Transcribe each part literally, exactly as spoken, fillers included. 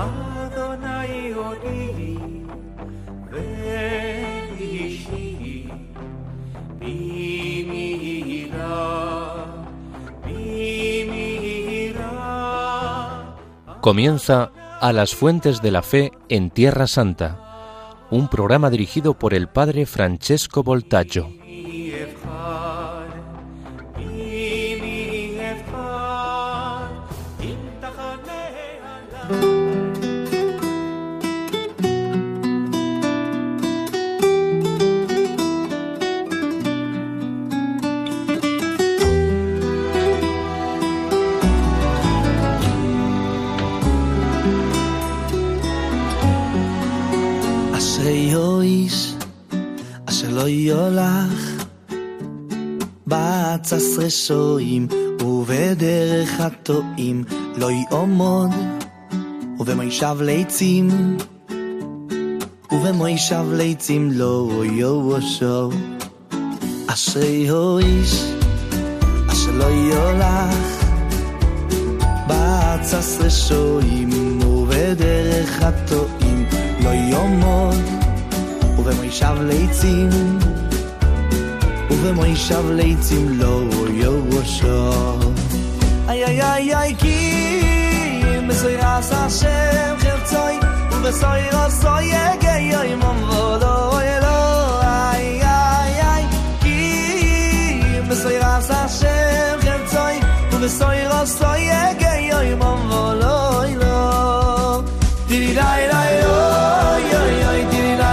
Adonai Odili, Velishi, Bimira, Bimira. Comienza A las Fuentes de la Fe en Tierra Santa, un programa dirigido por el padre Francesco Voltaggio. ובמוישב ליצים לא יורשו איי איי איי איי כי מסויר עש השם חרצוי ובסויר עשו יגי יום ולא אלו איי איי איי כי מסויר עש השם חרצוי ובסויר עשו יגי יום ולא אלו דירי די די אוי אוי אוי דירי די די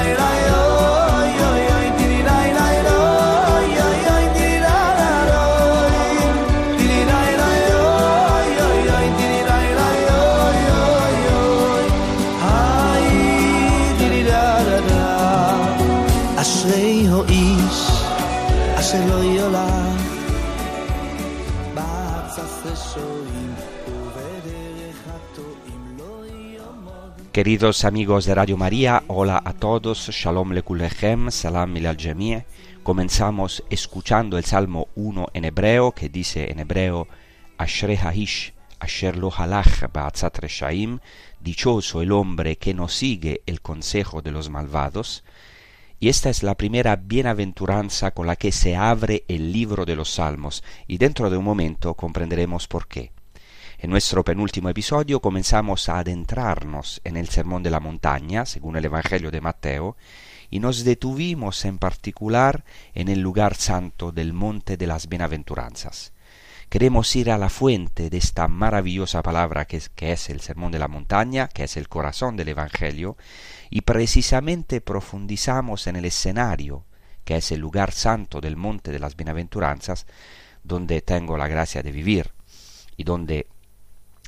Queridos amigos de Radio María, hola a todos, Shalom Lekulechem, Salam Milal Jamie. Comenzamos escuchando el Salmo uno en hebreo, que dice en hebreo, Ashrei ha'ish, asher lo halach ba'atzat reshaim, dichoso el hombre que no sigue el consejo de los malvados. Y esta es la primera bienaventuranza con la que se abre el libro de los Salmos, y dentro de un momento comprenderemos por qué. En nuestro penúltimo episodio comenzamos a adentrarnos en el Sermón de la Montaña, según el Evangelio de Mateo, y nos detuvimos en particular en el lugar santo del Monte de las Bienaventuranzas. Queremos ir a la fuente de esta maravillosa palabra que es, que es el Sermón de la Montaña, que es el corazón del Evangelio, y precisamente profundizamos en el escenario, que es el lugar santo del Monte de las Bienaventuranzas, donde tengo la gracia de vivir y donde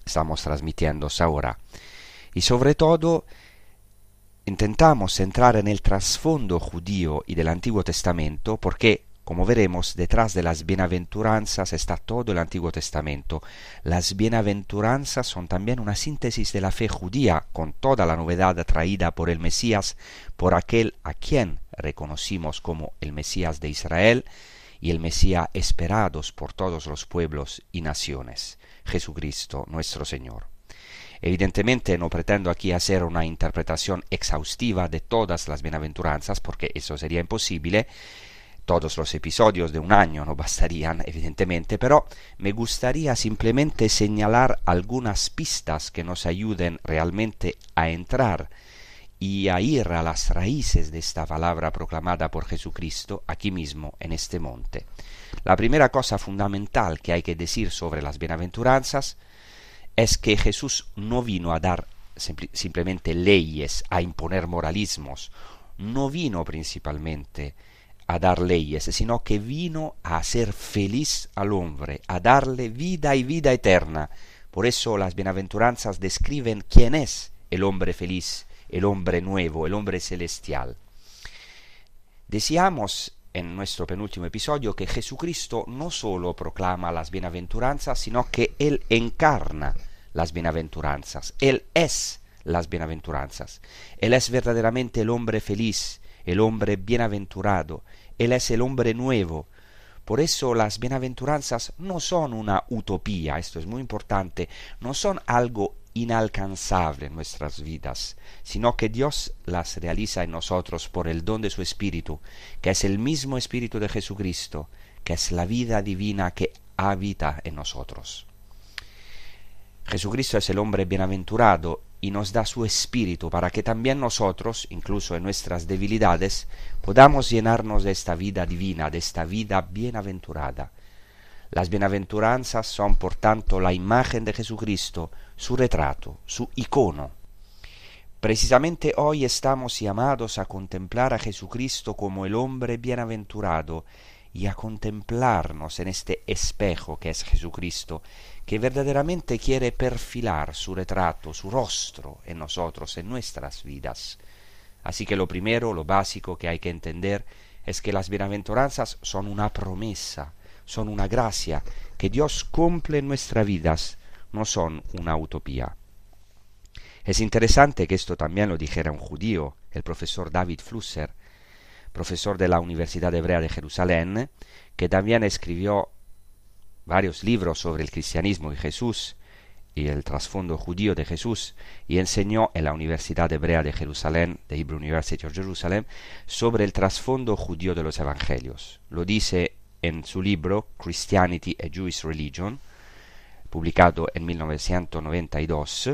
estamos transmitiendo ahora. Y sobre todo, intentamos entrar en el trasfondo judío y del Antiguo Testamento, porque como veremos, detrás de las bienaventuranzas está todo el Antiguo Testamento. Las bienaventuranzas son también una síntesis de la fe judía, con toda la novedad traída por el Mesías, por aquel a quien reconocimos como el Mesías de Israel y el Mesías esperados por todos los pueblos y naciones, Jesucristo nuestro Señor. Evidentemente no pretendo aquí hacer una interpretación exhaustiva de todas las bienaventuranzas, porque eso sería imposible. Todos los episodios de un año no bastarían, evidentemente, pero me gustaría simplemente señalar algunas pistas que nos ayuden realmente a entrar y a ir a las raíces de esta palabra proclamada por Jesucristo aquí mismo, en este monte. La primera cosa fundamental que hay que decir sobre las bienaventuranzas es que Jesús no vino a dar simplemente leyes, a imponer moralismos, no vino principalmente a dar leyes, sino que vino a hacer feliz al hombre, a darle vida y vida eterna. Por eso las bienaventuranzas describen quién es el hombre feliz, el hombre nuevo, el hombre celestial. Decíamos en nuestro penúltimo episodio que Jesucristo no solo proclama las bienaventuranzas, sino que Él encarna las bienaventuranzas. Él es las bienaventuranzas. Él es verdaderamente el hombre feliz, el hombre bienaventurado. Él es el hombre nuevo. Por eso las bienaventuranzas no son una utopía, esto es muy importante, no son algo inalcanzable en nuestras vidas, sino que Dios las realiza en nosotros por el don de su Espíritu, que es el mismo Espíritu de Jesucristo, que es la vida divina que habita en nosotros. Jesucristo es el hombre bienaventurado y nos da su Espíritu para que también nosotros, incluso en nuestras debilidades, podamos llenarnos de esta vida divina, de esta vida bienaventurada. Las bienaventuranzas son, por tanto, la imagen de Jesucristo, su retrato, su icono. Precisamente hoy estamos llamados a contemplar a Jesucristo como el hombre bienaventurado y a contemplarnos en este espejo que es Jesucristo, que verdaderamente quiere perfilar su retrato, su rostro en nosotros, en nuestras vidas. Así que lo primero, lo básico que hay que entender es que las bienaventuranzas son una promesa, son una gracia que Dios cumple en nuestras vidas, no son una utopía. Es interesante que esto también lo dijera un judío, el profesor David Flusser, profesor de la Universidad Hebrea de Jerusalén, que también escribió varios libros sobre el cristianismo y Jesús y el trasfondo judío de Jesús, y enseñó en la Universidad Hebrea de Jerusalén, de Hebrew University of Jerusalem, sobre el trasfondo judío de los evangelios. Lo dice en su libro Christianity and Jewish Religion, publicado en mil novecientos noventa y dos,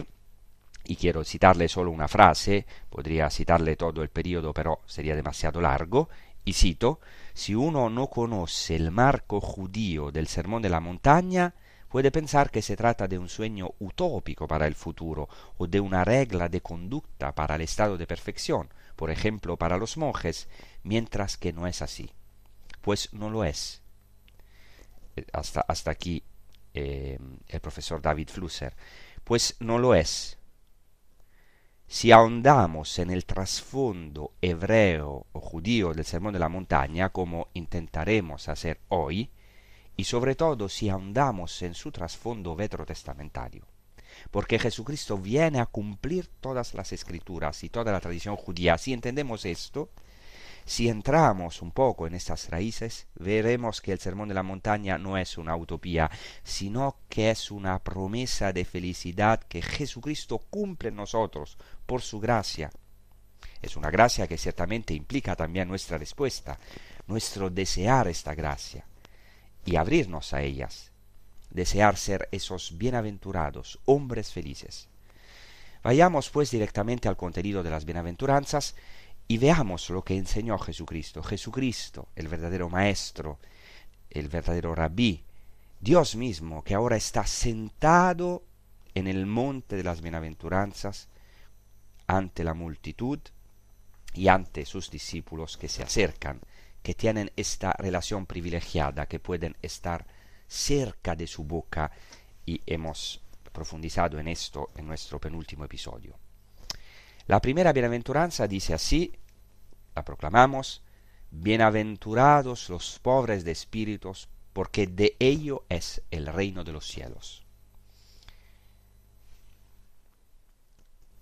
y quiero citarle solo una frase, podría citarle todo el periodo, pero sería demasiado largo, y cito: «Si uno no conoce el marco judío del Sermón de la Montaña, puede pensar que se trata de un sueño utópico para el futuro, o de una regla de conducta para el estado de perfección, por ejemplo, para los monjes, mientras que no es así». Pues no lo es. Hasta, hasta aquí eh, el profesor David Flusser. Pues no lo es. Si ahondamos en el trasfondo hebreo o judío del Sermón de la Montaña, como intentaremos hacer hoy, y sobre todo si ahondamos en su trasfondo veterotestamentario, porque Jesucristo viene a cumplir todas las escrituras y toda la tradición judía, si entendemos esto, si entramos un poco en estas raíces, veremos que el Sermón de la Montaña no es una utopía, sino que es una promesa de felicidad que Jesucristo cumple en nosotros por su gracia. Es una gracia que ciertamente implica también nuestra respuesta, nuestro desear esta gracia y abrirnos a ellas, desear ser esos bienaventurados, hombres felices. Vayamos pues directamente al contenido de las bienaventuranzas y veamos lo que enseñó Jesucristo. Jesucristo, el verdadero maestro, el verdadero rabí, Dios mismo, que ahora está sentado en el monte de las bienaventuranzas ante la multitud y ante sus discípulos que se acercan, que tienen esta relación privilegiada, que pueden estar cerca de su boca, y hemos profundizado en esto en nuestro penúltimo episodio. La primera bienaventuranza dice así, la proclamamos: «Bienaventurados los pobres de espíritus, porque de ellos es el reino de los cielos».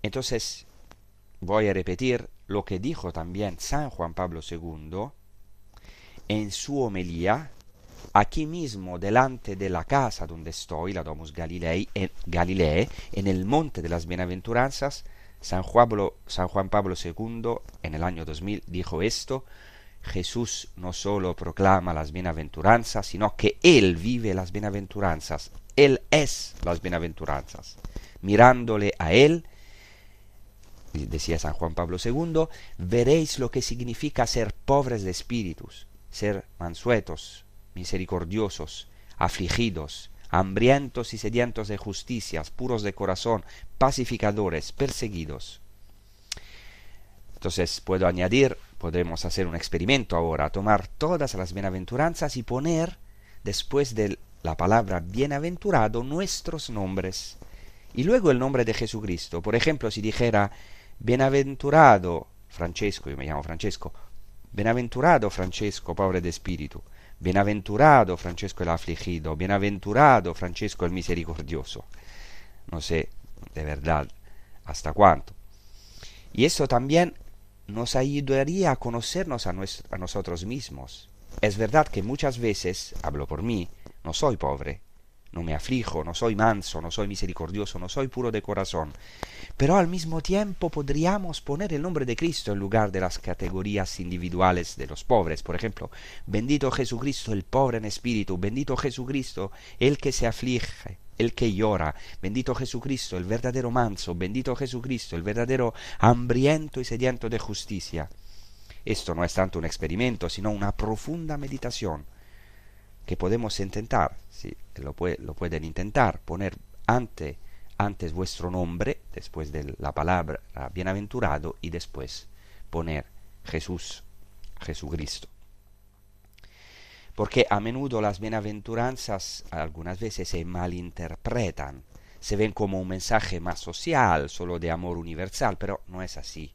Entonces, voy a repetir lo que dijo también San Juan Pablo segundo en su homilía, aquí mismo delante de la casa donde estoy, la Domus Galilei, en Galilei, en el monte de las bienaventuranzas. San Juan Pablo segundo en el año dos mil dijo esto: Jesús no solo proclama las bienaventuranzas, sino que Él vive las bienaventuranzas, Él es las bienaventuranzas. Mirándole a Él, decía San Juan Pablo segundo, veréis lo que significa ser pobres de espíritus, ser mansuetos, misericordiosos, afligidos, hambrientos y sedientos de justicias, puros de corazón, pacificadores, perseguidos. Entonces puedo añadir, podemos hacer un experimento ahora, tomar todas las bienaventuranzas y poner, después de la palabra bienaventurado, nuestros nombres, y luego el nombre de Jesucristo. Por ejemplo, si dijera, bienaventurado Francesco, yo me llamo Francesco, bienaventurado Francesco, pobre de espíritu, bienaventurado Francesco el afligido, bienaventurado Francesco el misericordioso. No sé de verdad hasta cuánto. Y eso también nos ayudaría a conocernos a, nuestro, a nosotros mismos. Es verdad que muchas veces, hablo por mí, no soy pobre, no me aflijo, no soy manso, no soy misericordioso, no soy puro de corazón. Pero al mismo tiempo podríamos poner el nombre de Cristo en lugar de las categorías individuales de los pobres. Por ejemplo, bendito Jesucristo el pobre en espíritu, bendito Jesucristo el que se aflige, el que llora, bendito Jesucristo el verdadero manso, bendito Jesucristo el verdadero hambriento y sediento de justicia. Esto no es tanto un experimento, sino una profunda meditación que podemos intentar, sí, lo, puede, lo pueden intentar, poner ante, antes vuestro nombre, después de la palabra bienaventurado, y después poner Jesús, Jesucristo. Porque a menudo las bienaventuranzas algunas veces se malinterpretan, se ven como un mensaje más social, solo de amor universal, pero no es así.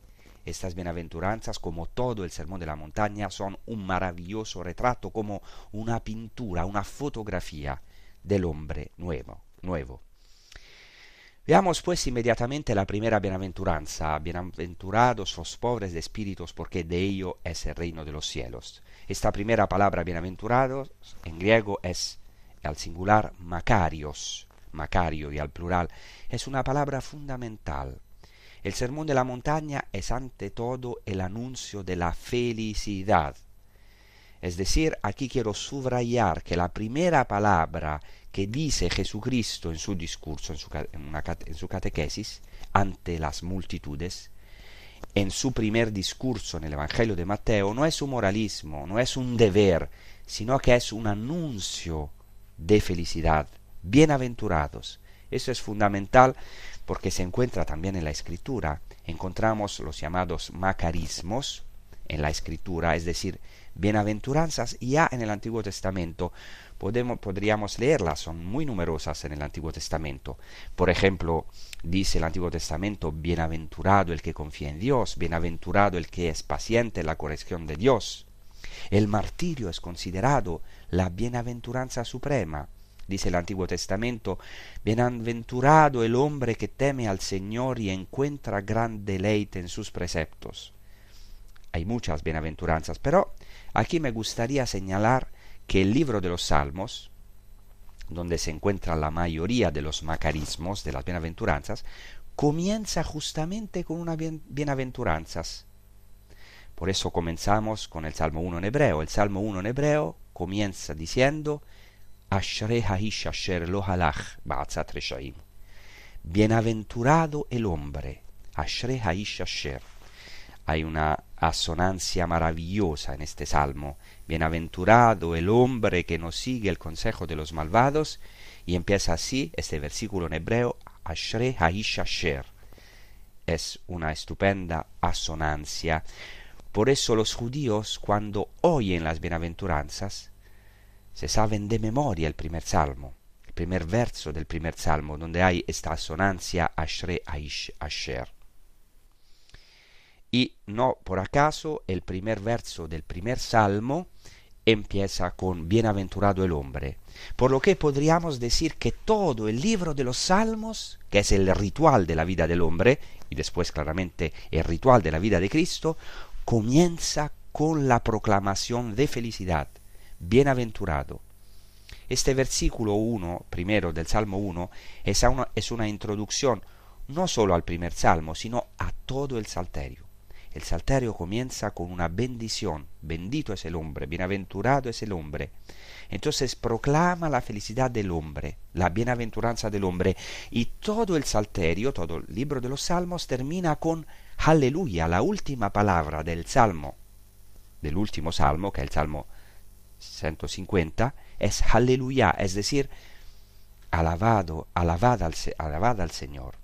Estas bienaventuranzas, como todo el Sermón de la Montaña, son un maravilloso retrato, como una pintura, una fotografía del hombre nuevo. nuevo. Veamos pues inmediatamente la primera bienaventuranza. Bienaventurados los pobres de espíritus, porque de ellos es el reino de los cielos. Esta primera palabra bienaventurados en griego es al singular Macarios, Macario, y al plural es una palabra fundamental. El sermón de la montaña es ante todo el anuncio de la felicidad. Es decir, aquí quiero subrayar que la primera palabra que dice Jesucristo en su discurso, en su, en una, en su catequesis, ante las multitudes, en su primer discurso en el Evangelio de Mateo, no es un moralismo, no es un deber, sino que es un anuncio de felicidad. Bienaventurados. Eso es fundamental porque se encuentra también en la Escritura. Encontramos los llamados macarismos en la Escritura, es decir, bienaventuranzas ya en el Antiguo Testamento. Podemos, podríamos leerlas, son muy numerosas en el Antiguo Testamento. Por ejemplo, dice el Antiguo Testamento: bienaventurado el que confía en Dios, bienaventurado el que es paciente en la corrección de Dios. El martirio es considerado la bienaventuranza suprema. Dice el Antiguo Testamento: bienaventurado el hombre que teme al Señor y encuentra gran deleite en sus preceptos. Hay muchas bienaventuranzas, pero aquí me gustaría señalar que el libro de los Salmos, donde se encuentra la mayoría de los macarismos, de las bienaventuranzas, comienza justamente con unas bienaventuranzas. Por eso comenzamos con el Salmo uno en hebreo. El Salmo uno en hebreo comienza diciendo: bienaventurado el hombre. Hay una asonancia maravillosa en este salmo. Bienaventurado el hombre que no sigue el consejo de los malvados. Y empieza así este versículo en hebreo: es una estupenda asonancia. Por eso los judíos, cuando oyen las bienaventuranzas, se saben de memoria el primer salmo, el primer verso del primer salmo, donde hay esta asonancia Ashre Aish Asher. Y no por acaso el primer verso del primer salmo empieza con bienaventurado el hombre, por lo que podríamos decir que todo el libro de los salmos, que es el ritual de la vida del hombre, y después claramente el ritual de la vida de Cristo, comienza con la proclamación de felicidad. Bienaventurado. Este versículo uno, primero del Salmo uno, es una, es una introducción no solo al primer Salmo, sino a todo el Salterio. El Salterio comienza con una bendición: bendito es el hombre, bienaventurado es el hombre. Entonces proclama la felicidad del hombre, la bienaventuranza del hombre, y todo el Salterio, todo el libro de los Salmos, termina con Aleluya, la última palabra del Salmo, del último Salmo, que es el Salmo ciento cincuenta, es aleluya, es decir, alabado, alabad al, alabad al Señor.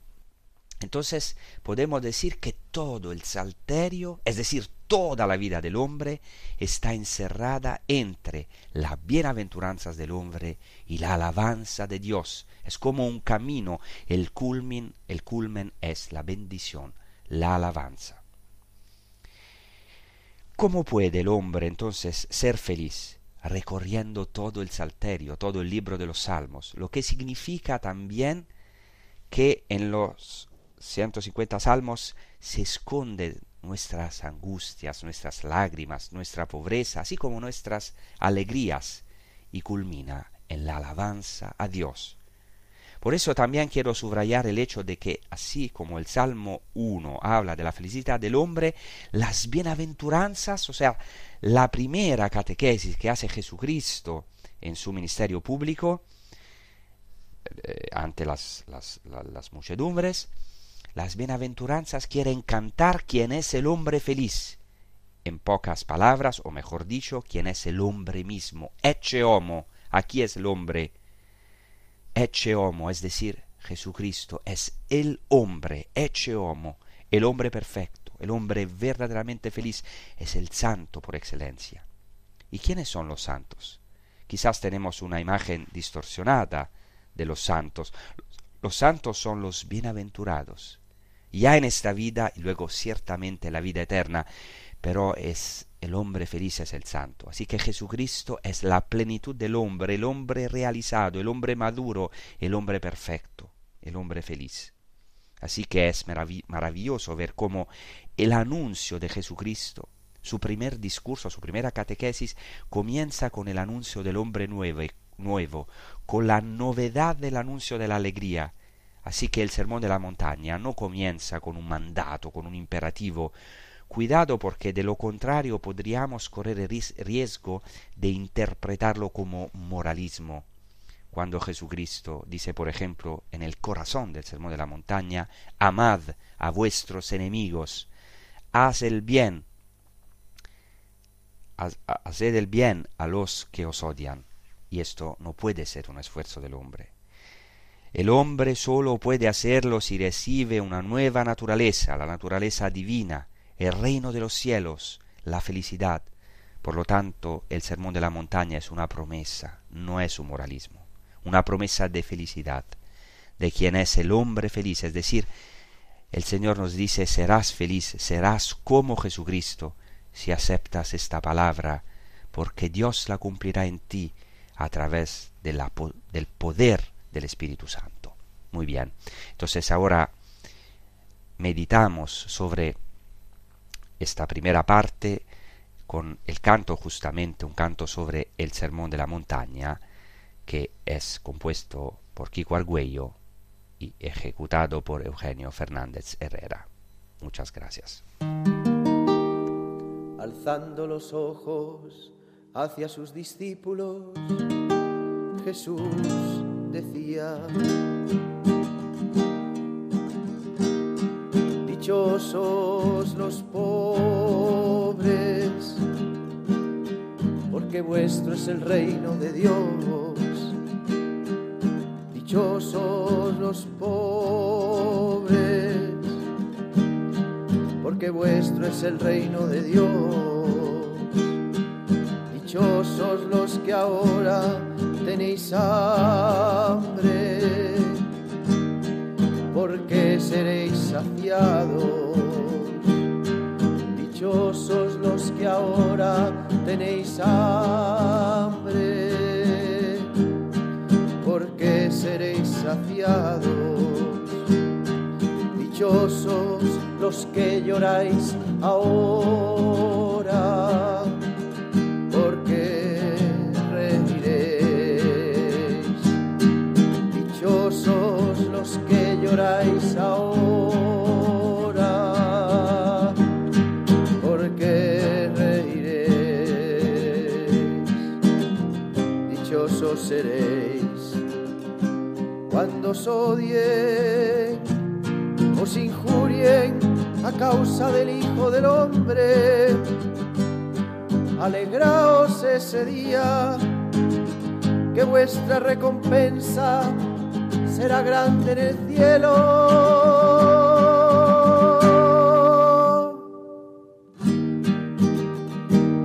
Entonces podemos decir que todo el salterio, es decir, toda la vida del hombre, está encerrada entre las bienaventuranzas del hombre y la alabanza de Dios. Es como un camino, el culmen, el culmen es la bendición, la alabanza. ¿Cómo puede el hombre entonces ser feliz? Recorriendo todo el Salterio, todo el libro de los Salmos, lo que significa también que en los ciento cincuenta Salmos se esconden nuestras angustias, nuestras lágrimas, nuestra pobreza, así como nuestras alegrías, y culmina en la alabanza a Dios. Por eso también quiero subrayar el hecho de que, así como el Salmo uno habla de la felicidad del hombre, las bienaventuranzas, o sea, la primera catequesis que hace Jesucristo en su ministerio público, eh, ante las, las, las, las muchedumbres, las bienaventuranzas quieren cantar quién es el hombre feliz. En pocas palabras, o mejor dicho, quién es el hombre mismo. Ecce homo, aquí es el hombre. Ecce homo, es decir, Jesucristo es el hombre, ecce homo, el hombre perfecto, el hombre verdaderamente feliz, es el santo por excelencia. ¿Y quiénes son los santos? Quizás tenemos una imagen distorsionada de los santos. Los santos son los bienaventurados, ya en esta vida y luego ciertamente la vida eterna, pero es el hombre feliz es el santo. Así que Jesucristo es la plenitud del hombre, el hombre realizado, el hombre maduro, el hombre perfecto, el hombre feliz. Así que es marav- maravilloso ver cómo el anuncio de Jesucristo, su primer discurso, su primera catequesis, comienza con el anuncio del hombre nuevo, nuevo, con la novedad del anuncio de la alegría. Así que el sermón de la montaña no comienza con un mandato, con un imperativo. Cuidado, porque de lo contrario podríamos correr el riesgo de interpretarlo como moralismo. Cuando Jesucristo dice, por ejemplo, en el corazón del Sermón de la Montaña, amad a vuestros enemigos, haz el bien, haz, haced el bien a los que os odian. Y esto no puede ser un esfuerzo del hombre. El hombre solo puede hacerlo si recibe una nueva naturaleza, la naturaleza divina, el reino de los cielos, la felicidad. Por lo tanto, el sermón de la montaña es una promesa, no es un moralismo, una promesa de felicidad, de quien es el hombre feliz. Es decir, el Señor nos dice, serás feliz, serás como Jesucristo, si aceptas esta palabra, porque Dios la cumplirá en ti a través de la, del poder del Espíritu Santo. Muy bien, entonces ahora meditamos sobre esta primera parte con el canto, justamente un canto sobre el sermón de la montaña, que es compuesto por Kiko Argüello y ejecutado por Eugenio Fernández Herrera. Muchas gracias. Alzando los ojos hacia sus discípulos, Jesús decía: dichosos los pobres, porque vuestro es el reino de Dios. Dichosos los pobres, porque vuestro es el reino de Dios. Dichosos los que ahora tenéis hambre, porque seréis saciados. Dichosos los que ahora tenéis hambre, porque seréis saciados. Dichosos los que lloráis ahora, porque reiréis. Dichosos los que lloráis ahora, porque reiréis. Dichosos seréis cuando os odien, os injurien a causa del Hijo del Hombre. Alegraos ese día, que vuestra recompensa será grande en el cielo.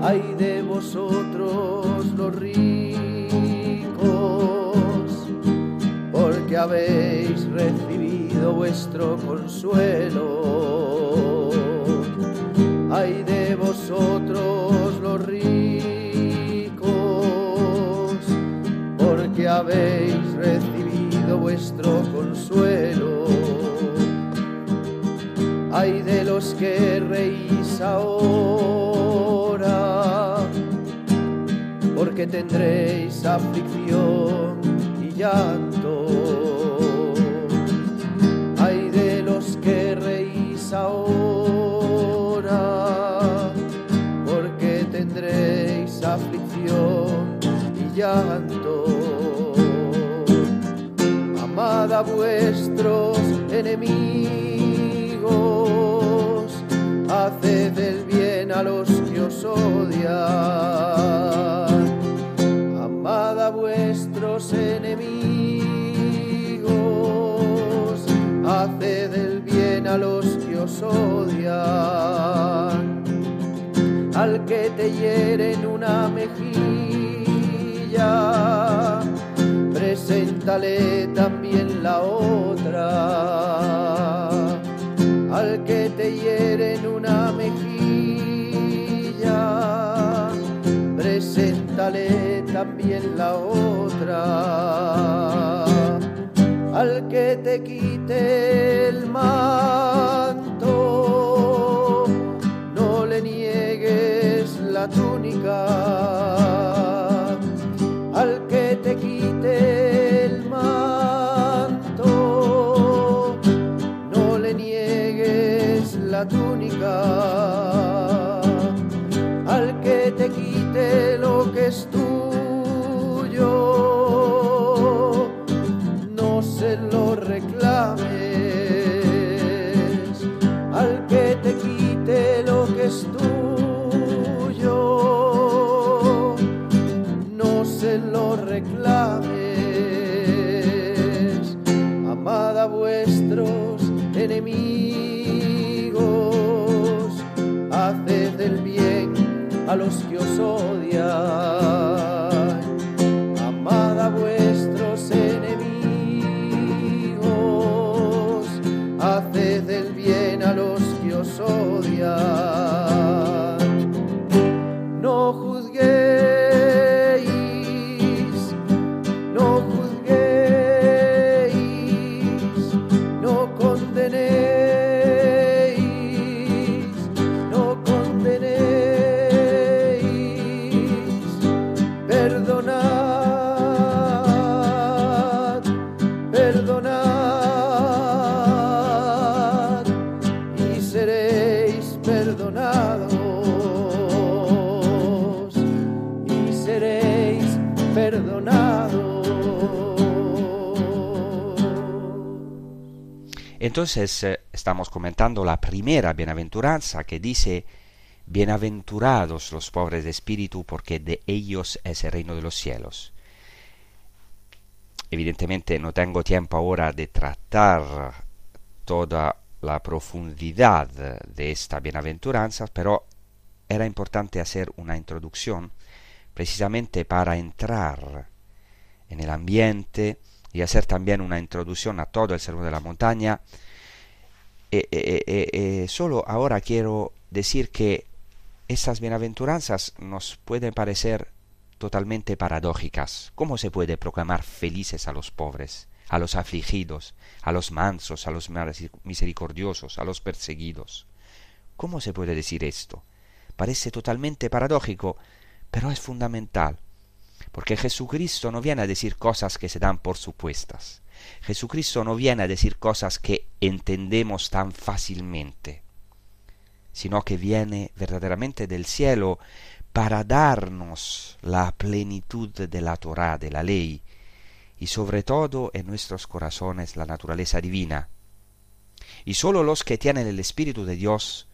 Ay de vosotros los ricos, porque habéis recibido vuestro consuelo. Ay de vosotros los ricos, porque habéis recibido vuestro consuelo. Ay de los que reís ahora, porque tendréis aflicción y llanto. Ay de los que reís ahora, porque tendréis aflicción y llanto. Amad a vuestros enemigos, haced el bien a los que os odian. Amad a vuestros enemigos, haced el bien a los que os odian. Al que te hiere en una mejilla, preséntale también la otra. Al que te hiere en una mejilla, preséntale también la otra. Al que te quite el manto, no le niegues la túnica. Al que te quite el manto, no le niegues la túnica. Al que te quite lo que es tuyo, no se lo reclames. Al que te quite lo que es tuyo, lo reclames. Amad a vuestros enemigos, haced el bien a los que os odian. Amad a vuestros enemigos, haced el bien a los que os odian. No juzguéis, entonces estamos comentando la primera bienaventuranza que dice: bienaventurados los pobres de espíritu, porque de ellos es el reino de los cielos. Evidentemente no tengo tiempo ahora de tratar toda la profundidad de esta bienaventuranza, pero era importante hacer una introducción precisamente para entrar en el ambiente y hacer también una introducción a todo el Sermón de la Montaña. Eh, eh, eh, eh, solo ahora quiero decir que estas bienaventuranzas nos pueden parecer totalmente paradójicas. ¿Cómo se puede proclamar felices a los pobres, a los afligidos, a los mansos, a los misericordiosos, a los perseguidos? ¿Cómo se puede decir esto? Parece totalmente paradójico, pero es fundamental. Porque Jesucristo no viene a decir cosas que se dan por supuestas. Jesucristo no viene a decir cosas que entendemos tan fácilmente, sino que viene verdaderamente del cielo para darnos la plenitud de la Torá, de la ley, y sobre todo en nuestros corazones la naturaleza divina. Y solo los que tienen el Espíritu de Dios,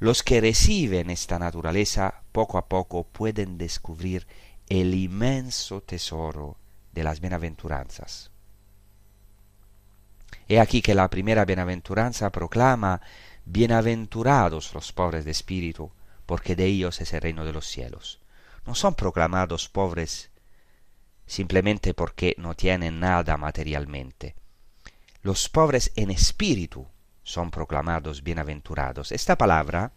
los que reciben esta naturaleza, poco a poco pueden descubrir el inmenso tesoro de las bienaventuranzas. He aquí que la primera bienaventuranza proclama: bienaventurados los pobres de espíritu, porque de ellos es el reino de los cielos. No son proclamados pobres simplemente porque no tienen nada materialmente. Los pobres en espíritu son proclamados bienaventurados. Esta palabra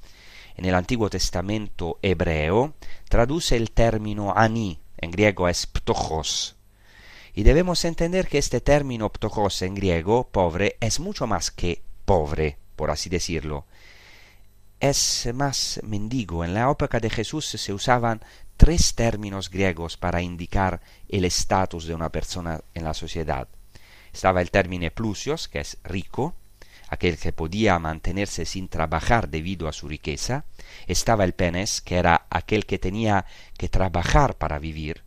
en el Antiguo Testamento hebreo traduce el término ani, en griego es ptochos. Y debemos entender que este término ptochos en griego, pobre, es mucho más que pobre, por así decirlo. Es más mendigo. En la época de Jesús se usaban tres términos griegos para indicar el estatus de una persona en la sociedad. Estaba el término plusios, que es rico, aquel que podía mantenerse sin trabajar debido a su riqueza. Estaba el penes, que era aquel que tenía que trabajar para vivir,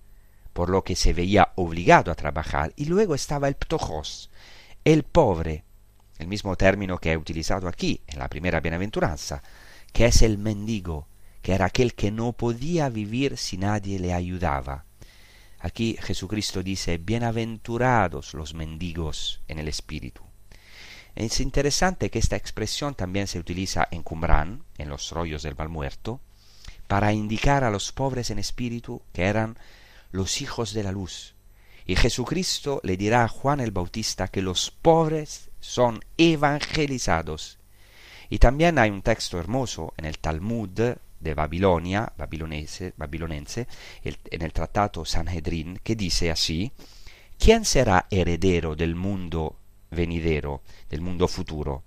por lo que se veía obligado a trabajar. Y luego estaba el ptojos, el pobre, el mismo término que he utilizado aquí, en la primera bienaventuranza, que es el mendigo, que era aquel que no podía vivir si nadie le ayudaba. Aquí Jesucristo dice, bienaventurados los mendigos en el espíritu. Es interesante que esta expresión también se utiliza en Qumrán, en los rollos del mal muerto, para indicar a los pobres en espíritu que eran los hijos de la luz. Y Jesucristo le dirá a Juan el Bautista que los pobres son evangelizados. Y también hay un texto hermoso en el Talmud de Babilonia, babilonese, babilonense, el, en el Tratado Sanhedrin, que dice así: ¿Quién será heredero del mundo venidero, del mundo futuro?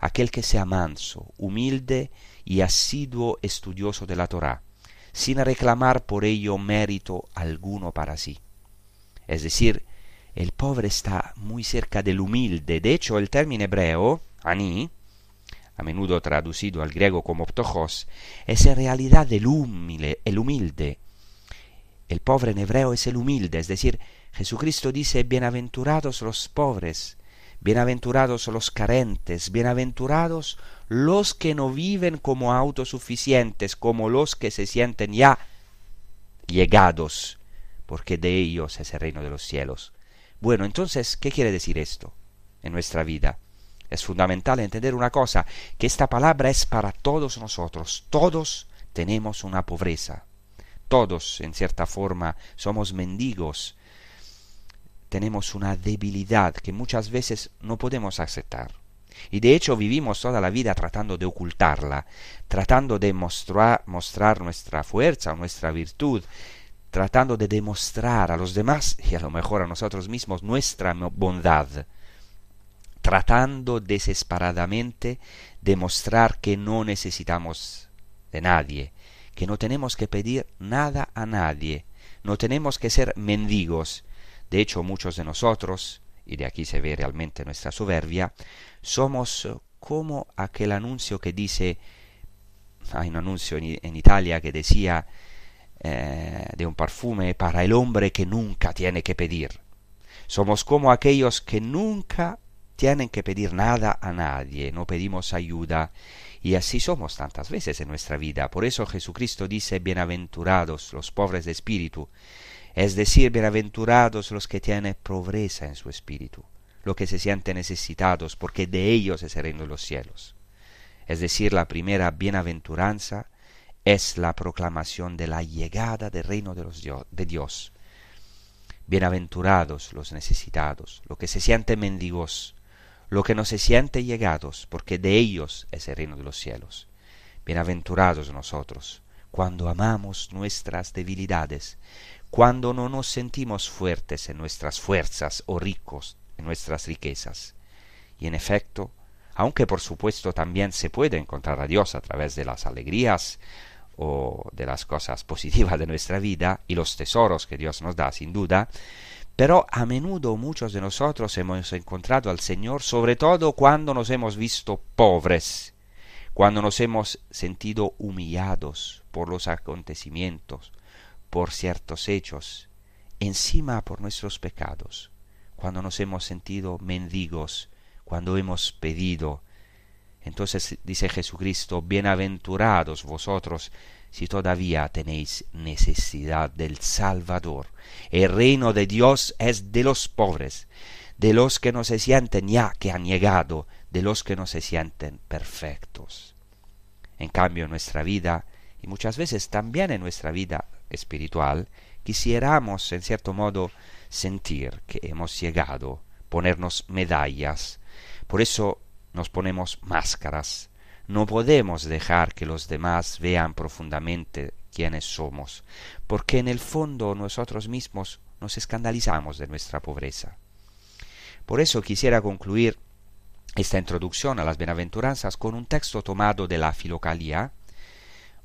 Aquel que sea manso, humilde y asiduo estudioso de la Torá, sin reclamar por ello mérito alguno para sí. Es decir, el pobre está muy cerca del humilde. De hecho, el término hebreo, ani, a menudo traducido al griego como ptojos, es en realidad el humilde, el humilde. El pobre en hebreo es el humilde, es decir, Jesucristo dice, bienaventurados los pobres, bienaventurados los carentes, bienaventurados los que no viven como autosuficientes, como los que se sienten ya llegados, porque de ellos es el reino de los cielos. Bueno, entonces, ¿qué quiere decir esto en nuestra vida? Es fundamental entender una cosa, que esta palabra es para todos nosotros. Todos tenemos una pobreza. Todos, en cierta forma, somos mendigos. Tenemos una debilidad que muchas veces no podemos aceptar. Y de hecho vivimos toda la vida tratando de ocultarla, tratando de mostrar, mostrar nuestra fuerza, nuestra virtud, tratando de demostrar a los demás y a lo mejor a nosotros mismos nuestra bondad, tratando desesperadamente de mostrar que no necesitamos de nadie, que no tenemos que pedir nada a nadie, no tenemos que ser mendigos. De hecho, muchos de nosotros, y de aquí se ve realmente nuestra soberbia, somos como aquel anuncio que dice, hay un anuncio en Italia que decía eh, de un perfume para el hombre que nunca tiene que pedir. Somos como aquellos que nunca tienen que pedir nada a nadie, no pedimos ayuda, y así somos tantas veces en nuestra vida. Por eso Jesucristo dice, bienaventurados los pobres de espíritu, es decir, bienaventurados los que tienen pobreza en su espíritu, los que se sienten necesitados, porque de ellos es el reino de los cielos. Es decir, la primera bienaventuranza es la proclamación de la llegada del reino de, los Dios, de Dios. Bienaventurados los necesitados, los que se sienten mendigos, los que no se sienten llegados, porque de ellos es el reino de los cielos. Bienaventurados nosotros, cuando amamos nuestras debilidades, cuando no nos sentimos fuertes en nuestras fuerzas o ricos en nuestras riquezas. Y en efecto, aunque por supuesto también se puede encontrar a Dios a través de las alegrías o de las cosas positivas de nuestra vida y los tesoros que Dios nos da, sin duda, pero a menudo muchos de nosotros hemos encontrado al Señor, sobre todo cuando nos hemos visto pobres, cuando nos hemos sentido humillados por los acontecimientos, por ciertos hechos, encima por nuestros pecados, cuando nos hemos sentido mendigos, cuando hemos pedido. Entonces dice Jesucristo, bienaventurados vosotros si todavía tenéis necesidad del Salvador. El reino de Dios es de los pobres, de los que no se sienten ya que han llegado, de los que no se sienten perfectos. En cambio, en nuestra vida, y muchas veces también en nuestra vida espiritual, quisiéramos en cierto modo sentir que hemos llegado, ponernos medallas. Por eso nos ponemos máscaras. No podemos dejar que los demás vean profundamente quiénes somos, porque en el fondo nosotros mismos nos escandalizamos de nuestra pobreza. Por eso quisiera concluir esta introducción a las bienaventuranzas con un texto tomado de la Filocalía,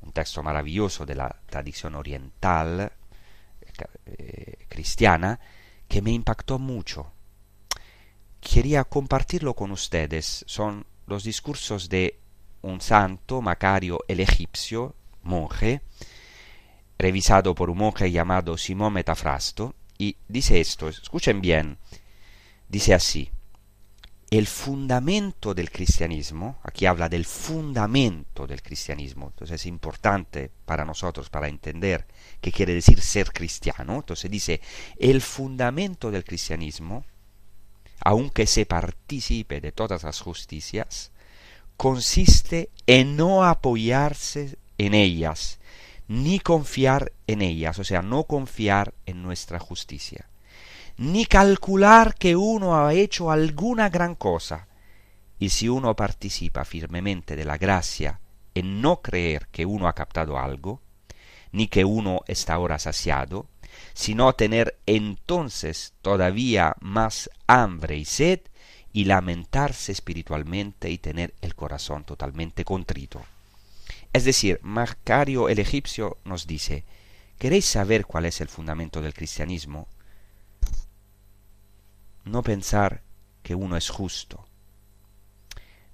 un texto maravilloso de la tradición oriental eh, cristiana que me impactó mucho. Quería compartirlo con ustedes. Son los discursos de un santo, Macario el Egipcio, monje, revisado por un monje llamado Simón Metafrasto, y dice esto, escuchen bien, dice así: el fundamento del cristianismo, aquí habla del fundamento del cristianismo, entonces es importante para nosotros, para entender qué quiere decir ser cristiano. Entonces dice, el fundamento del cristianismo, aunque se participe de todas las justicias, consiste en no apoyarse en ellas, ni confiar en ellas, o sea, no confiar en nuestra justicia, ni calcular que uno ha hecho alguna gran cosa. Y si uno participa firmemente de la gracia en no creer que uno ha captado algo, ni que uno está ahora saciado, sino tener entonces todavía más hambre y sed, y lamentarse espiritualmente y tener el corazón totalmente contrito. Es decir, Macario el Egipcio nos dice, ¿queréis saber cuál es el fundamento del cristianismo? No pensar que uno es justo,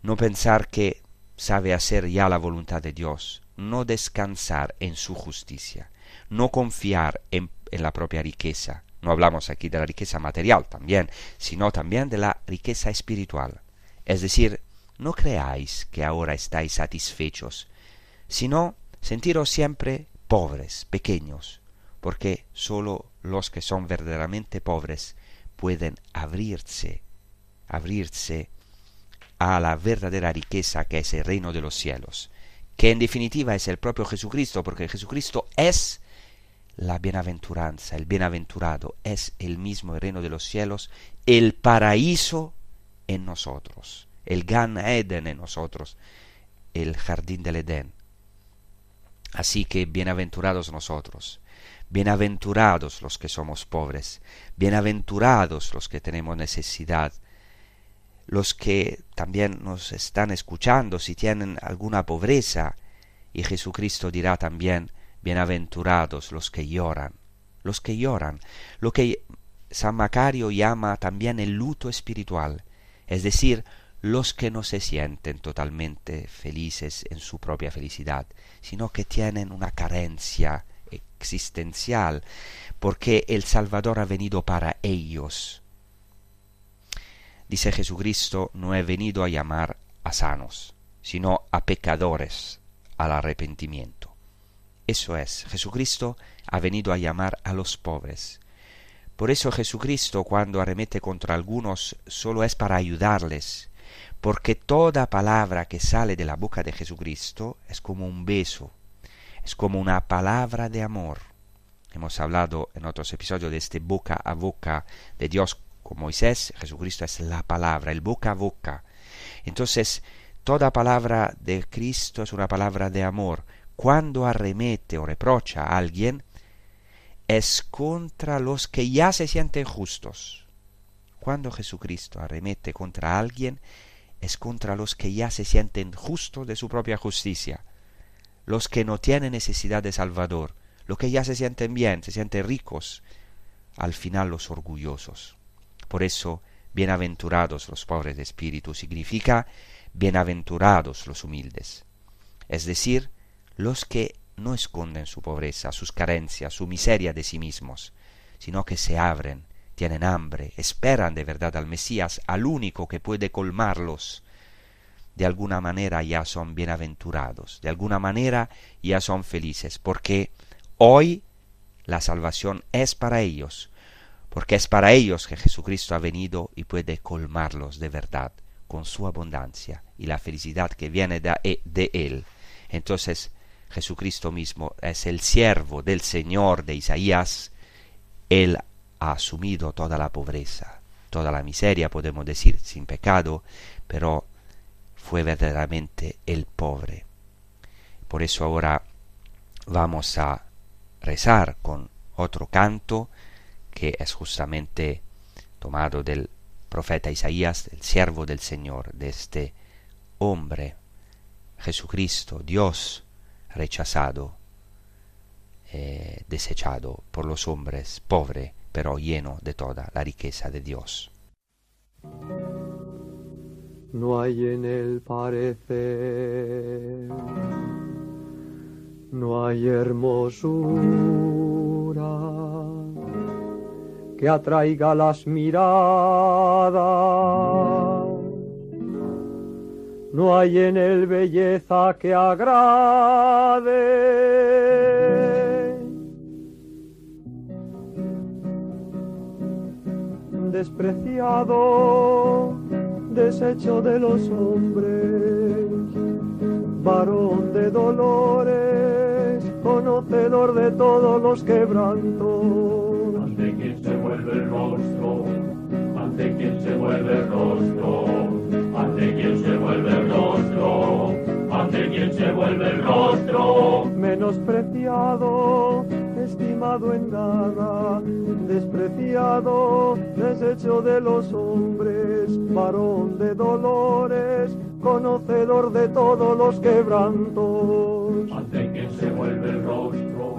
no pensar que sabe hacer ya la voluntad de Dios, no descansar en su justicia, no confiar en, en la propia riqueza. No hablamos aquí de la riqueza material también, sino también de la riqueza espiritual. Es decir, no creáis que ahora estáis satisfechos, sino sentiros siempre pobres, pequeños, porque solo los que son verdaderamente pobres pueden abrirse, abrirse a la verdadera riqueza que es el reino de los cielos, que en definitiva es el propio Jesucristo, porque Jesucristo es la bienaventuranza, el bienaventurado, es el mismo reino de los cielos, el paraíso en nosotros, el Gan Eden en nosotros, el jardín del Edén. Así que bienaventurados nosotros, bienaventurados los que somos pobres, bienaventurados los que tenemos necesidad, los que también nos están escuchando si tienen alguna pobreza, y Jesucristo dirá también, bienaventurados los que lloran, los que lloran, lo que San Macario llama también el luto espiritual, es decir, los que no se sienten totalmente felices en su propia felicidad, sino que tienen una carencia existencial, porque el Salvador ha venido para ellos. Dice Jesucristo, no he venido a llamar a sanos, sino a pecadores al arrepentimiento. Eso es, Jesucristo ha venido a llamar a los pobres. Por eso Jesucristo, cuando arremete contra algunos, solo es para ayudarles, porque toda palabra que sale de la boca de Jesucristo es como un beso, es como una palabra de amor. Hemos hablado en otros episodios de este boca a boca de Dios con Moisés. Jesucristo es la palabra, el boca a boca. Entonces, toda palabra de Cristo es una palabra de amor. Cuando arremete o reprocha a alguien, es contra los que ya se sienten justos. Cuando Jesucristo arremete contra alguien, es contra los que ya se sienten justos de su propia justicia, los que no tienen necesidad de Salvador, los que ya se sienten bien, se sienten ricos, al final los orgullosos. Por eso, bienaventurados los pobres de espíritu significa bienaventurados los humildes, es decir, los que no esconden su pobreza, sus carencias, su miseria de sí mismos, sino que se abren, tienen hambre, esperan de verdad al Mesías, al único que puede colmarlos. De alguna manera ya son bienaventurados, de alguna manera ya son felices, porque hoy la salvación es para ellos, porque es para ellos que Jesucristo ha venido y puede colmarlos de verdad con su abundancia y la felicidad que viene de, de Él. Entonces, Jesucristo mismo es el siervo del Señor de Isaías. Él ha asumido toda la pobreza, toda la miseria, podemos decir, sin pecado, pero fue verdaderamente el pobre. Por eso ahora vamos a rezar con otro canto que es justamente tomado del profeta Isaías, el siervo del Señor, de este hombre, Jesucristo, Dios, rechazado, eh, desechado por los hombres, pobre, pero lleno de toda la riqueza de Dios. No hay en él parecer, no hay hermosura que atraiga las miradas, no hay en él belleza que agrade. Despreciado, desecho de los hombres, varón de dolores, conocedor de todos los quebrantos. Ante quien se vuelve el rostro, ante quien se vuelve el rostro, ante quien se vuelve el rostro, ante quien se vuelve el rostro. Menospreciado, estimado en nada, despreciado, deshecho de los hombres, varón de dolores, conocedor de todos los quebrantos. Ante quien se vuelve el rostro,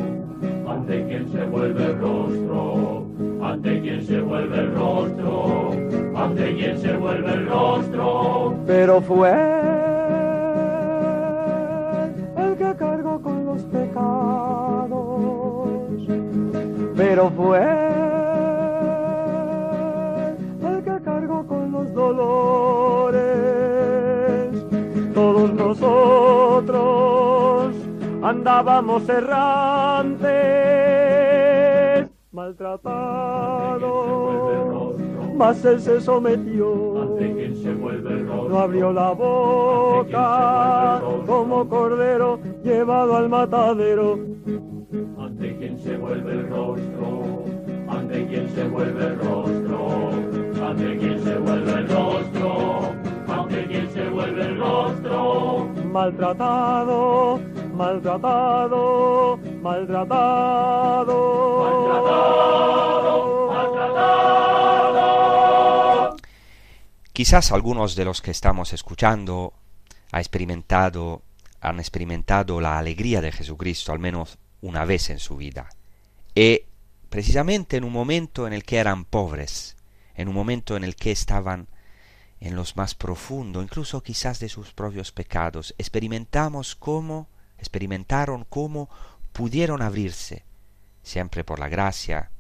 ante quien se vuelve el rostro, ante quien se vuelve el rostro, ante quien se vuelve el rostro. Pero fue el que cargó con los pecados, pero fue el que cargó con los dolores. Todos nosotros andábamos errantes, maltratados, mas él se sometió. No abrió la boca, como cordero llevado al matadero. Ante quien se vuelve el rostro, ante quien se vuelve el rostro, ante quien se vuelve el rostro, ante quien se vuelve el rostro. Maltratado, maltratado, maltratado, maltratado, maltratado. Quizás algunos de los que estamos escuchando ha experimentado, han experimentado la alegría de Jesucristo al menos una vez en su vida, y precisamente en un momento en el que eran pobres, en un momento en el que estaban en los más profundo, incluso quizás de sus propios pecados, experimentamos cómo, experimentaron cómo pudieron abrirse, siempre por la gracia,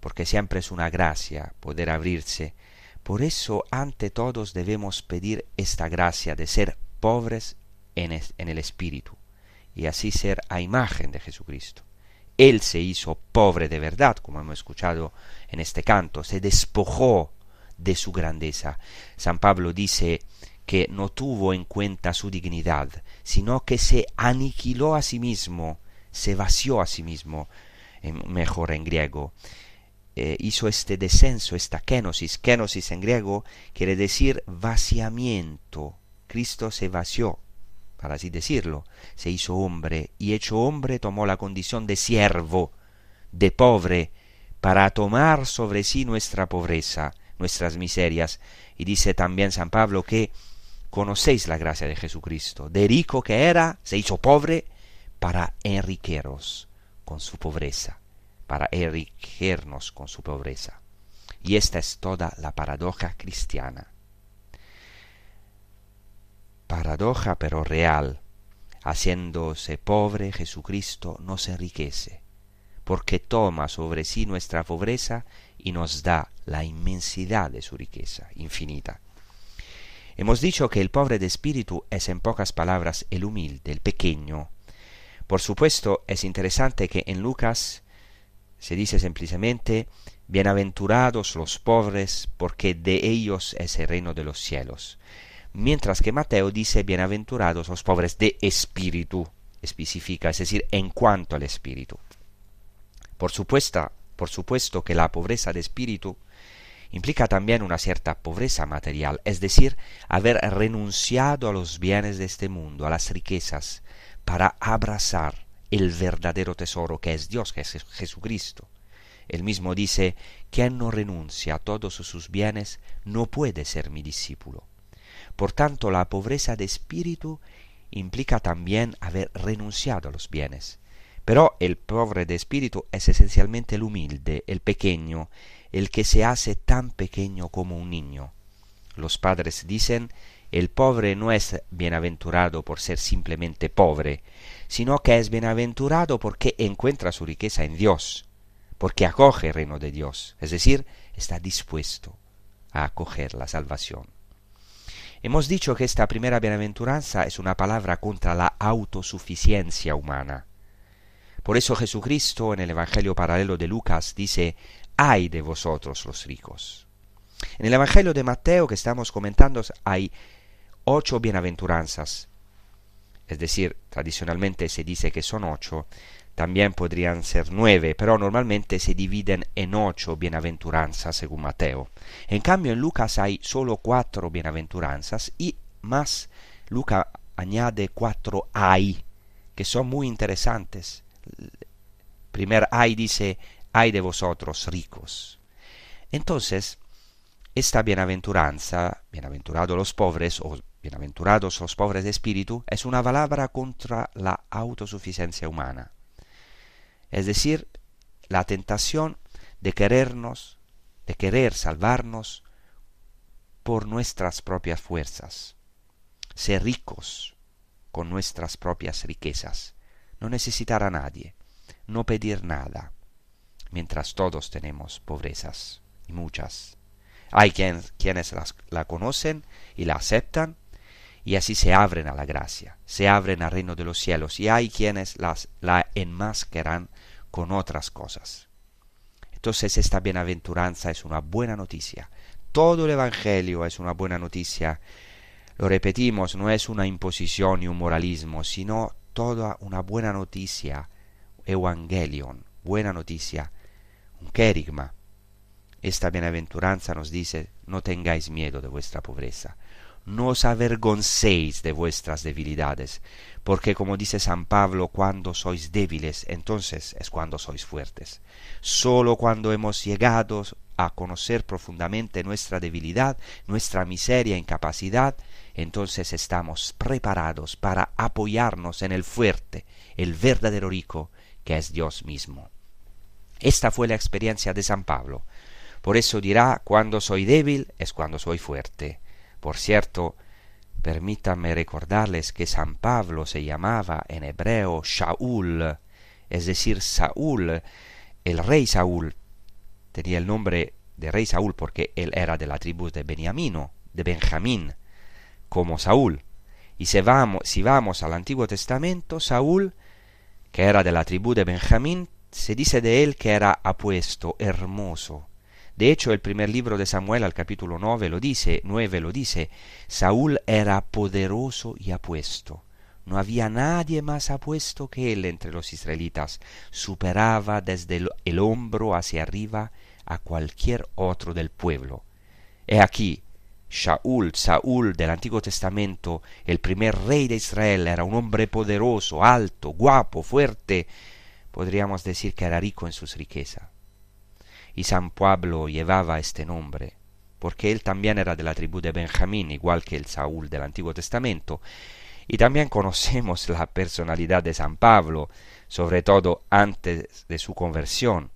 porque siempre es una gracia poder abrirse. Por eso ante todos debemos pedir esta gracia de ser pobres en el espíritu, y así ser a imagen de Jesucristo. Él se hizo pobre de verdad, como hemos escuchado en este canto, se despojó de su grandeza. San Pablo dice que no tuvo en cuenta su dignidad, sino que se aniquiló a sí mismo, se vació a sí mismo, mejor en griego. Eh, hizo este descenso, esta kenosis. Kenosis en griego quiere decir vaciamiento. Cristo se vació, para así decirlo, se hizo hombre, y hecho hombre tomó la condición de siervo, de pobre, para tomar sobre sí nuestra pobreza, nuestras miserias. Y dice también San Pablo que conocéis la gracia de Jesucristo, de rico que era, se hizo pobre para enriqueceros con su pobreza, para enriquecernos con su pobreza. Y esta es toda la paradoja cristiana. Paradoja pero real. Haciéndose pobre, Jesucristo nos enriquece, porque toma sobre sí nuestra pobreza y nos da la inmensidad de su riqueza infinita. Hemos dicho que el pobre de espíritu es en pocas palabras el humilde, el pequeño. Por supuesto, es interesante que en Lucas se dice simplemente: bienaventurados los pobres, porque de ellos es el reino de los cielos. Mientras que Mateo dice: bienaventurados los pobres de espíritu, especifica, es decir, en cuanto al espíritu. Por supuesto, por supuesto que la pobreza de espíritu implica también una cierta pobreza material, es decir, haber renunciado a los bienes de este mundo, a las riquezas, para abrazar el verdadero tesoro que es Dios, que es Jesucristo. Él mismo dice: quien no renuncia a todos sus bienes no puede ser mi discípulo. Por tanto, la pobreza de espíritu implica también haber renunciado a los bienes. Pero el pobre de espíritu es esencialmente el humilde, el pequeño, el que se hace tan pequeño como un niño. Los padres dicen: el pobre no es bienaventurado por ser simplemente pobre, sino que es bienaventurado porque encuentra su riqueza en Dios, porque acoge el reino de Dios, es decir, está dispuesto a acoger la salvación. Hemos dicho que esta primera bienaventuranza es una palabra contra la autosuficiencia humana. Por eso Jesucristo en el Evangelio paralelo de Lucas dice: «Ay de vosotros los ricos». En el Evangelio de Mateo que estamos comentando hay ocho bienaventuranzas, es decir, tradicionalmente se dice que son ocho, también podrían ser nueve, pero normalmente se dividen en ocho bienaventuranzas según Mateo. En cambio en Lucas hay solo cuatro bienaventuranzas y más Lucas añade cuatro ay, que son muy interesantes. El primer ay dice: «Ay de vosotros ricos». Entonces, esta bienaventuranza, bienaventurados los pobres o bienaventurados los pobres de espíritu, es una palabra contra la autosuficiencia humana, es decir, la tentación de querernos, de querer salvarnos por nuestras propias fuerzas, ser ricos con nuestras propias riquezas, no necesitar a nadie, no pedir nada, mientras todos tenemos pobrezas, y muchas. Hay quien, quienes las, la conocen y la aceptan, y así se abren a la gracia, se abren al reino de los cielos, y hay quienes las, la enmascaran con otras cosas. Entonces esta bienaventuranza es una buena noticia. Todo el Evangelio es una buena noticia. Lo repetimos, no es una imposición y un moralismo, sino toda una buena noticia, evangelion, buena noticia, un querigma. Esta bienaventuranza nos dice: no tengáis miedo de vuestra pobreza, no os avergoncéis de vuestras debilidades, porque como dice San Pablo, cuando sois débiles, entonces es cuando sois fuertes. Solo cuando hemos llegado a conocer profundamente nuestra debilidad, nuestra miseria e incapacidad, entonces estamos preparados para apoyarnos en el fuerte, el verdadero rico, que es Dios mismo. Esta fue la experiencia de San Pablo. Por eso dirá: cuando soy débil es cuando soy fuerte. Por cierto, permítanme recordarles que San Pablo se llamaba en hebreo Shaul, es decir, Saúl. El rey Saúl tenía el nombre de rey Saúl porque él era de la tribu de Benjamín, de Benjamín, como Saúl. Y si vamos, si vamos al Antiguo Testamento, Saúl, que era de la tribu de Benjamín, se dice de él que era apuesto, hermoso. De hecho, el primer libro de Samuel, al capítulo nueve, lo dice, nueve lo dice, Saúl era poderoso y apuesto. No había nadie más apuesto que él entre los israelitas. Superaba desde el, el hombro hacia arriba a cualquier otro del pueblo. He aquí, Shaul, Saúl del Antiguo Testamento, el primer rey de Israel, era un hombre poderoso, alto, guapo, fuerte. Podríamos decir que era rico en sus riquezas. Y San Pablo llevaba este nombre, porque él también era de la tribu de Benjamín, igual que el Saúl del Antiguo Testamento. Y también conocemos la personalidad de San Pablo, sobre todo antes de su conversión.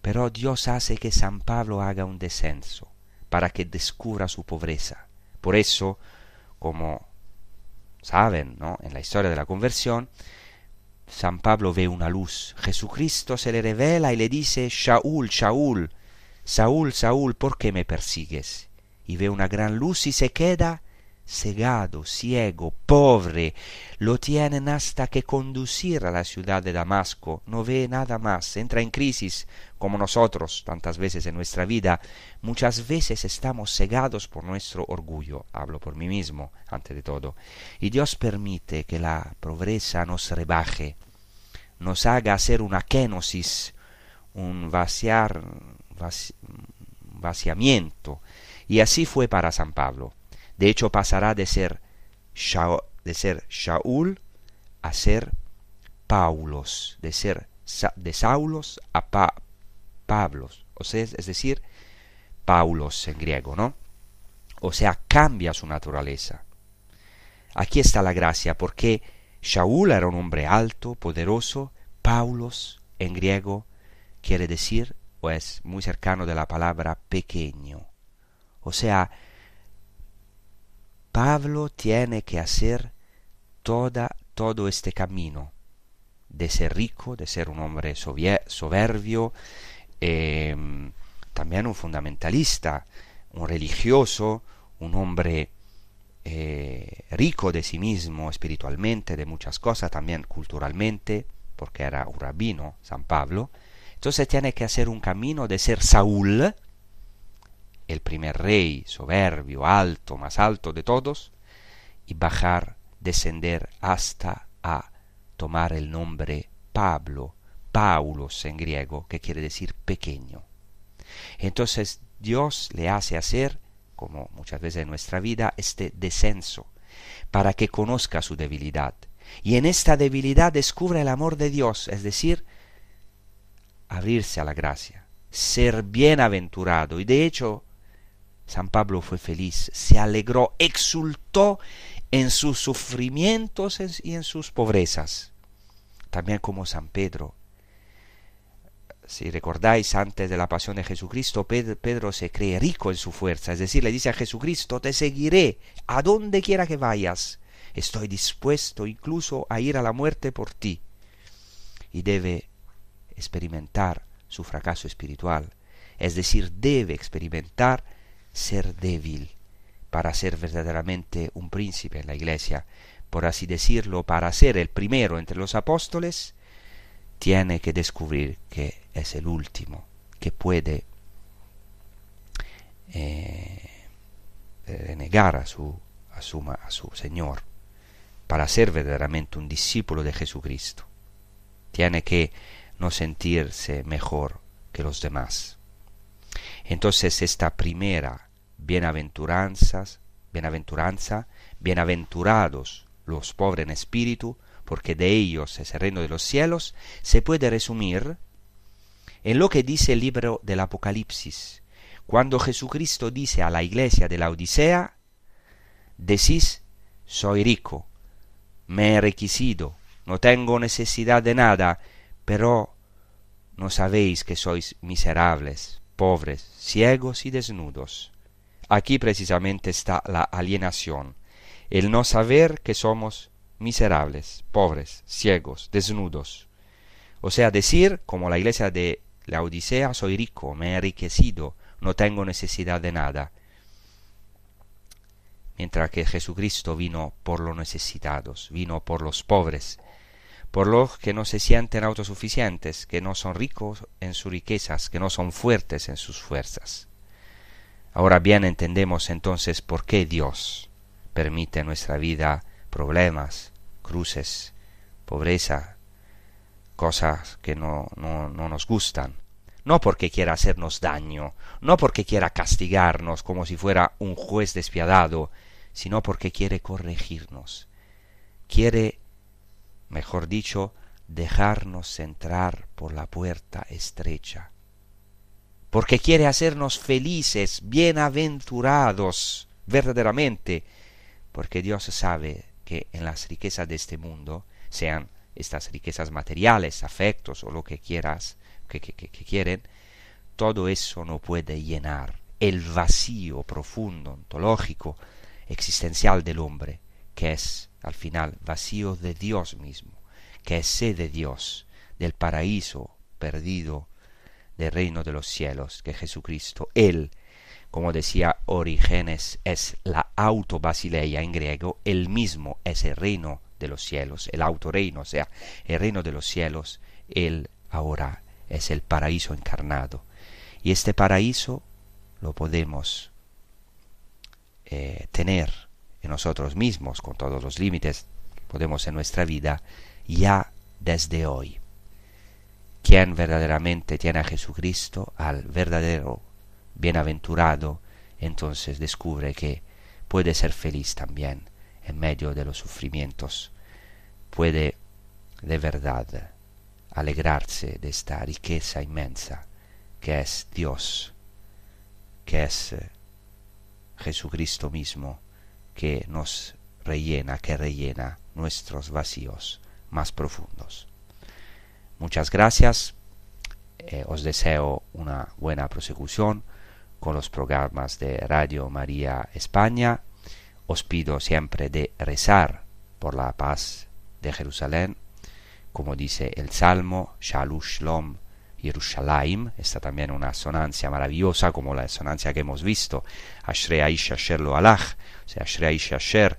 Pero Dios hace que San Pablo haga un descenso, para que descubra su pobreza. Por eso, como saben, ¿no?, en la historia de la conversión, San Pablo ve una luz. Jesucristo se le revela y le dice: Shaul, Shaul, Saúl, Saúl, ¿por qué me persigues? Y ve una gran luz y se queda cegado, ciego, pobre. Lo tienen hasta que conducir a la ciudad de Damasco. No ve nada más. Entra en crisis, como nosotros tantas veces en nuestra vida. Muchas veces estamos cegados por nuestro orgullo. Hablo por mí mismo, antes de todo. Y Dios permite que la pobreza nos rebaje, nos haga hacer una kenosis, un vaciar, vaci, vaciamiento. Y así fue para San Pablo. De hecho, pasará de ser, Shaul, de ser Shaul a ser Paulos, de ser Sa, de Saulos a pa, Pablos, o sea, es decir, Paulos en griego, ¿no? O sea, cambia su naturaleza. Aquí está la gracia, porque Shaul era un hombre alto, poderoso. Paulos, en griego, quiere decir, o es muy cercano de la palabra pequeño. O sea, Pablo tiene que hacer toda, todo este camino de ser rico, de ser un hombre soberbio, eh, también un fundamentalista, un religioso, un hombre eh, rico de sí mismo espiritualmente, de muchas cosas, también culturalmente, porque era un rabino, San Pablo. Entonces tiene que hacer un camino de ser Saúl, el primer rey, soberbio, alto, más alto de todos, y bajar, descender hasta a tomar el nombre Pablo, Paulos en griego, que quiere decir pequeño. Entonces Dios le hace hacer, como muchas veces en nuestra vida, este descenso, para que conozca su debilidad. Y en esta debilidad descubre el amor de Dios, es decir, abrirse a la gracia, ser bienaventurado. Y de hecho, San Pablo fue feliz, se alegró, exultó en sus sufrimientos y en sus pobrezas. También como San Pedro. Si recordáis, antes de la pasión de Jesucristo, Pedro se cree rico en su fuerza. Es decir, le dice a Jesucristo, te seguiré a donde quiera que vayas. Estoy dispuesto incluso a ir a la muerte por ti. Y debe experimentar su fracaso espiritual. Es decir, debe experimentar ser débil para ser verdaderamente un príncipe en la iglesia, por así decirlo, para ser el primero entre los apóstoles, tiene que descubrir que es el último, que puede eh, renegar a su, a, su, a su Señor, para ser verdaderamente un discípulo de Jesucristo. Tiene que no sentirse mejor que los demás. Entonces esta primera bienaventuranzas, bienaventuranza, bienaventurados los pobres en espíritu, porque de ellos es el reino de los cielos, se puede resumir en lo que dice el libro del Apocalipsis, cuando Jesucristo dice a la iglesia de Laodicea, decís, soy rico, me he enriquecido, no tengo necesidad de nada, pero no sabéis que sois miserables, pobres, ciegos y desnudos. Aquí precisamente está la alienación, el no saber que somos miserables, pobres, ciegos, desnudos. O sea, decir, como la iglesia de Laodicea, soy rico, me he enriquecido, no tengo necesidad de nada. Mientras que Jesucristo vino por los necesitados, vino por los pobres, por los que no se sienten autosuficientes, que no son ricos en sus riquezas, que no son fuertes en sus fuerzas. Ahora bien entendemos entonces por qué Dios permite en nuestra vida problemas, cruces, pobreza, cosas que no, no, no nos gustan. No porque quiera hacernos daño, no porque quiera castigarnos como si fuera un juez despiadado, sino porque quiere corregirnos. Quiere, mejor dicho, dejarnos entrar por la puerta estrecha. Porque quiere hacernos felices, bienaventurados, verdaderamente, porque Dios sabe que en las riquezas de este mundo, sean estas riquezas materiales, afectos o lo que quieras, que, que, que, que quieren, todo eso no puede llenar el vacío profundo, ontológico, existencial del hombre, que es, al final, vacío de Dios mismo, que es sed de Dios, del paraíso perdido, del reino de los cielos, que Jesucristo, Él, como decía Orígenes, es la autobasileia en griego, Él mismo es el reino de los cielos, el autoreino, o sea, el reino de los cielos, Él ahora es el paraíso encarnado. Y este paraíso lo podemos eh, tener en nosotros mismos, con todos los límites, podemos en nuestra vida, ya desde hoy. Quien verdaderamente tiene a Jesucristo, al verdadero bienaventurado, entonces descubre que puede ser feliz también en medio de los sufrimientos, puede de verdad alegrarse de esta riqueza inmensa que es Dios, que es Jesucristo mismo, que nos rellena, que rellena nuestros vacíos más profundos. Muchas gracias, eh, os deseo una buena prosecución con los programas de Radio María España. Os pido siempre de rezar por la paz de Jerusalén, como dice el Salmo, Shalu Shlom Yerushalayim. Está también una asonancia maravillosa, como la asonancia que hemos visto, Ashrei Aish Asher Lo Alach, o sea, Ashrei Aish Asher,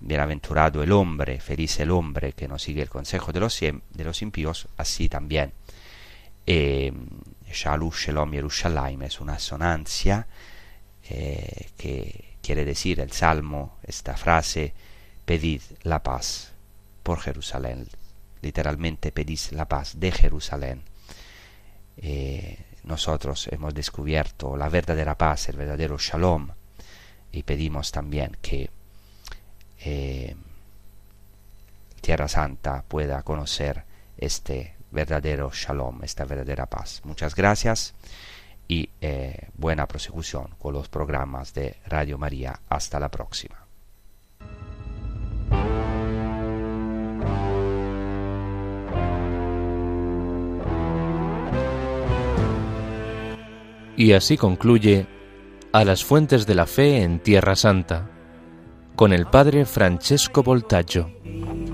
bienaventurado el hombre, feliz el hombre que no sigue el consejo de los, de los impíos. Así también eh, Shalu Shalom Yerushalayim es una asonancia eh, que quiere decir el Salmo, esta frase, pedid la paz por Jerusalén. Literalmente, pedís la paz de Jerusalén. Eh, nosotros hemos descubierto la verdadera paz, el verdadero shalom, y pedimos también que eh, Tierra Santa pueda conocer este verdadero shalom, esta verdadera paz. Muchas gracias y eh, buena prosecución con los programas de Radio María. Hasta la próxima. Y así concluye A las fuentes de la fe en Tierra Santa, con el padre Francesco Voltaggio.